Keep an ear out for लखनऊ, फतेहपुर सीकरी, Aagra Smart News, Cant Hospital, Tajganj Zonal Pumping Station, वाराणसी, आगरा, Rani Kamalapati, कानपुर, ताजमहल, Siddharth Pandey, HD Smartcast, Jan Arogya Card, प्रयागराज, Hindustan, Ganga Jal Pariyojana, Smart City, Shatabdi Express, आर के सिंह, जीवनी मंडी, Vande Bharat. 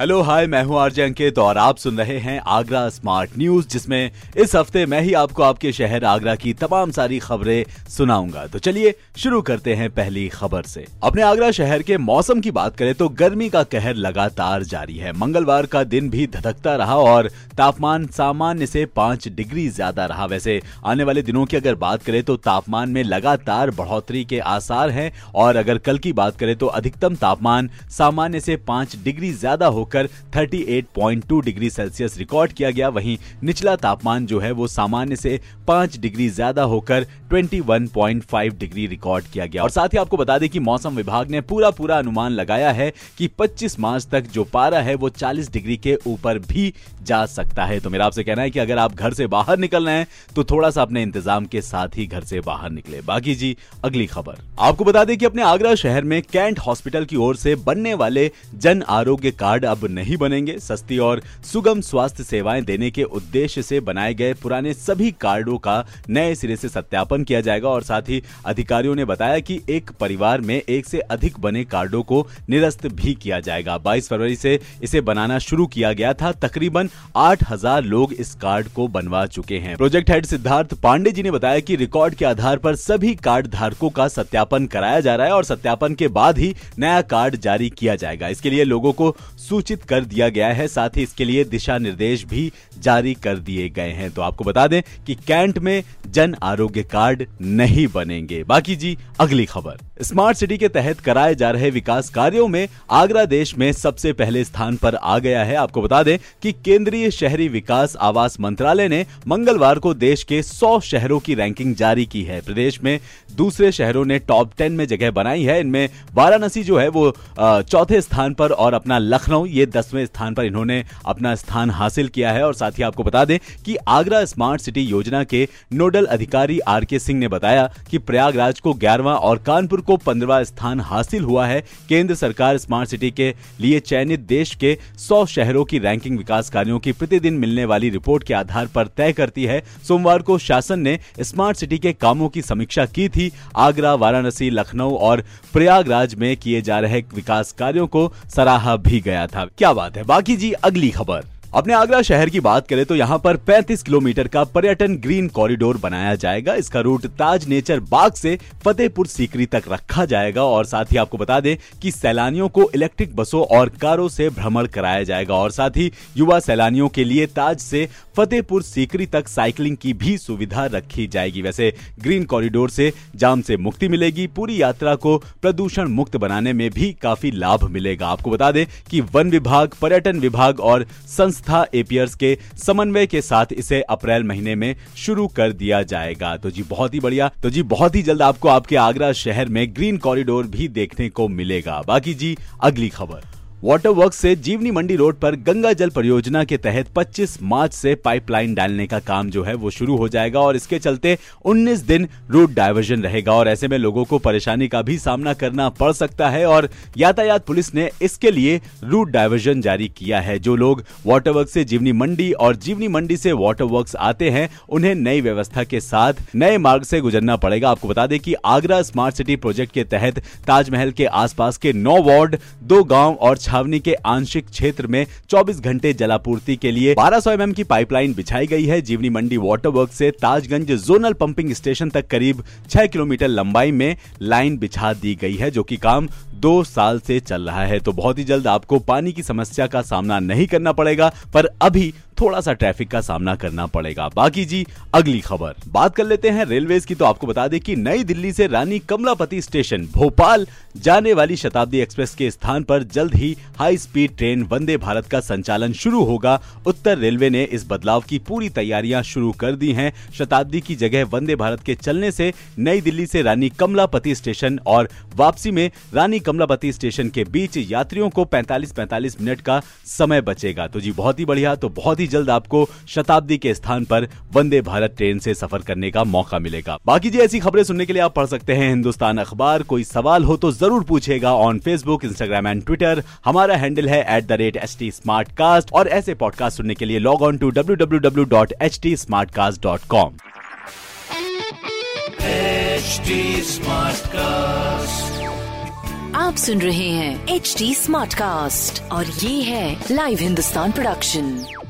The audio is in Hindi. हेलो हाय, मैं हूँ आरजे अंकित और आप सुन रहे हैं आगरा स्मार्ट न्यूज, जिसमें इस हफ्ते मैं ही आपको आपके शहर आगरा की तमाम सारी खबरें सुनाऊंगा। तो चलिए शुरू करते हैं पहली खबर से। अपने आगरा शहर के मौसम की बात करें तो गर्मी का कहर लगातार जारी है। मंगलवार का दिन भी धधकता रहा और तापमान सामान्य से 5 डिग्री ज्यादा रहा। वैसे आने वाले दिनों की अगर बात करें तो तापमान में लगातार बढ़ोतरी के आसार हैं और अगर कल की बात करें तो अधिकतम तापमान सामान्य से 5 डिग्री ज्यादा कर 38.2 डिग्री सेल्सियस रिकॉर्ड किया गया। वहीं निचला तापमान जो है वो सामान्य से 5 डिग्री ज्यादा होकर 21.5 डिग्री रिकॉर्ड किया गया। और साथ ही आपको बता दें कि मौसम विभाग ने पूरा अनुमान लगाया है कि 25 मार्च तक जो पारा है वो 40 डिग्री के ऊपर भी जा सकता है। तो मेरा आपसे कहना है कि अगर आप घर से बाहर निकल रहे हैं तो थोड़ा सा अपने इंतजाम के साथ ही घर से बाहर निकले। बाकी जी अगली खबर, आपको बता दें कि अपने आगरा शहर में कैंट हॉस्पिटल की ओर से बनने वाले जन आरोग्य कार्ड अब नहीं बनेंगे। सस्ती और सुगम स्वास्थ्य सेवाएं देने के उद्देश्य से बनाए गए पुराने सभी कार्डों का नए सिरे से सत्यापन किया जाएगा। और साथ ही अधिकारियों ने बताया कि एक परिवार में एक से अधिक बने कार्डों को निरस्त भी किया जाएगा। 22 फरवरी से इसे बनाना शुरू किया गया था। तकरीबन 8000 लोग इस कार्ड को बनवा चुके हैं। प्रोजेक्ट हेड सिद्धार्थ पांडे जी ने बताया कि रिकॉर्ड के आधार पर सभी कार्ड धारकों का सत्यापन कराया जा रहा है और सत्यापन के बाद ही नया कार्ड जारी किया जाएगा। इसके लिए लोगों को सूचित कर दिया गया है, साथ ही इसके लिए दिशा निर्देश भी जारी कर दिए गए हैं। तो आपको बता दें कि कैंट में जन आरोग्य कार्ड नहीं बनेंगे। बाकी जी अगली खबर, स्मार्ट सिटी के तहत कराए जा रहे विकास कार्यों में आगरा देश में सबसे पहले स्थान पर आ गया है। आपको बता दें कि केंद्रीय शहरी विकास आवास मंत्रालय ने मंगलवार को देश के 100 शहरों की रैंकिंग जारी की है। प्रदेश में दूसरे शहरों ने टॉप 10 में जगह बनाई है। इनमें वाराणसी जो है वो चौथे स्थान पर और अपना लखनऊ ये 10वें स्थान पर इन्होंने अपना स्थान हासिल किया है। और साथ ही आपको बता दें कि आगरा स्मार्ट सिटी योजना के नोडल अधिकारी आर के सिंह ने बताया कि प्रयागराज को 11वां और कानपुर को 15वां स्थान हासिल हुआ है। केंद्र सरकार स्मार्ट सिटी के लिए चयनित देश के 100 शहरों की रैंकिंग विकास कार्यों की प्रतिदिन मिलने वाली रिपोर्ट के आधार पर तय करती है। सोमवार को शासन ने स्मार्ट सिटी के कामों की समीक्षा की थी। आगरा, वाराणसी, लखनऊ और प्रयागराज में किए जा रहे विकास कार्यों को सराहा भी गया था। क्या बात है। बाकी जी अगली खबर, अपने आगरा शहर की बात करें तो यहाँ पर 35 किलोमीटर का पर्यटन ग्रीन कॉरिडोर बनाया जाएगा। इसका रूट ताज नेचर बाग से फतेहपुर सीकरी तक रखा जाएगा। और साथ ही आपको बता दें कि सैलानियों को इलेक्ट्रिक बसों और कारों से भ्रमण कराया जाएगा। और साथ ही युवा सैलानियों के लिए ताज से फतेहपुर सीकरी तक साइकिलिंग की भी सुविधा रखी जाएगी। वैसे ग्रीन कॉरिडोर से जाम से मुक्ति मिलेगी। पूरी यात्रा को प्रदूषण मुक्त बनाने में भी काफी लाभ मिलेगा। आपको बता दें कि वन विभाग, पर्यटन विभाग और संस्था एपियर्स के समन्वय के साथ इसे अप्रैल महीने में शुरू कर दिया जाएगा। तो जी बहुत ही बढ़िया। तो जी बहुत ही जल्द आपको आपके आगरा शहर में ग्रीन कॉरिडोर भी देखने को मिलेगा। बाकी जी अगली खबर, वाटर वर्क से जीवनी मंडी रोड पर गंगा जल परियोजना के तहत 25 मार्च से पाइपलाइन डालने का काम जो है वो शुरू हो जाएगा और इसके चलते 19 दिन रूट डायवर्जन रहेगा और ऐसे में लोगों को परेशानी का भी सामना करना पड़ सकता है। और यातायात पुलिस ने इसके लिए रूट डायवर्जन जारी किया है। जो लोग वाटर वर्क से जीवनी मंडी और जीवनी मंडी से वाटर वर्क आते हैं उन्हें नई व्यवस्था के साथ नए मार्ग से गुजरना पड़ेगा। आपको बता दें कि आगरा स्मार्ट सिटी प्रोजेक्ट के तहत ताजमहल के आसपास के 9 वार्ड, 2 गाँव और छावनी के आंशिक क्षेत्र में 24 घंटे जलापूर्ति के लिए 1200 mm की पाइपलाइन बिछाई गई है। जीवनी मंडी वाटर वर्क से ताजगंज जोनल पंपिंग स्टेशन तक करीब 6 किलोमीटर लंबाई में लाइन बिछा दी गई है, जो कि काम 2 साल से चल रहा है। तो बहुत ही जल्द आपको पानी की समस्या का सामना नहीं करना पड़ेगा, पर अभी थोड़ा सा ट्रैफिक का सामना करना पड़ेगा। बाकी जी अगली खबर, बात कर लेते हैं रेलवेज की। तो आपको बता दें कि नई दिल्ली से रानी कमलापति स्टेशन भोपाल जाने वाली शताब्दी एक्सप्रेस के स्थान पर जल्द ही high speed train Vande Bharat का संचालन शुरू होगा। उत्तर रेलवे ने इस बदलाव की पूरी तैयारियां शुरू कर दी हैं। शताब्दी की जगह वंदे भारत के चलने से नई दिल्ली से रानी कमलापति स्टेशन और वापसी में रानी कमलापति स्टेशन के बीच यात्रियों को 45-45 मिनट का समय बचेगा। तो जी बहुत ही बढ़िया। तो बहुत ही जल्द आपको शताब्दी के स्थान पर वंदे भारत ट्रेन से सफर करने का मौका मिलेगा। बाकी जी ऐसी खबरें सुनने के लिए आप पढ़ सकते हैं हिंदुस्तान अखबार। कोई सवाल हो तो जरूर पूछेगा on Facebook, Instagram and Twitter. हमारा हैंडल है @HT Smartcast और ऐसे पॉडकास्ट सुनने के लिए लॉग ऑन टू www.htsmartcast.com। आप सुन रहे हैं HD Smartcast और ये है लाइव हिंदुस्तान प्रोडक्शन।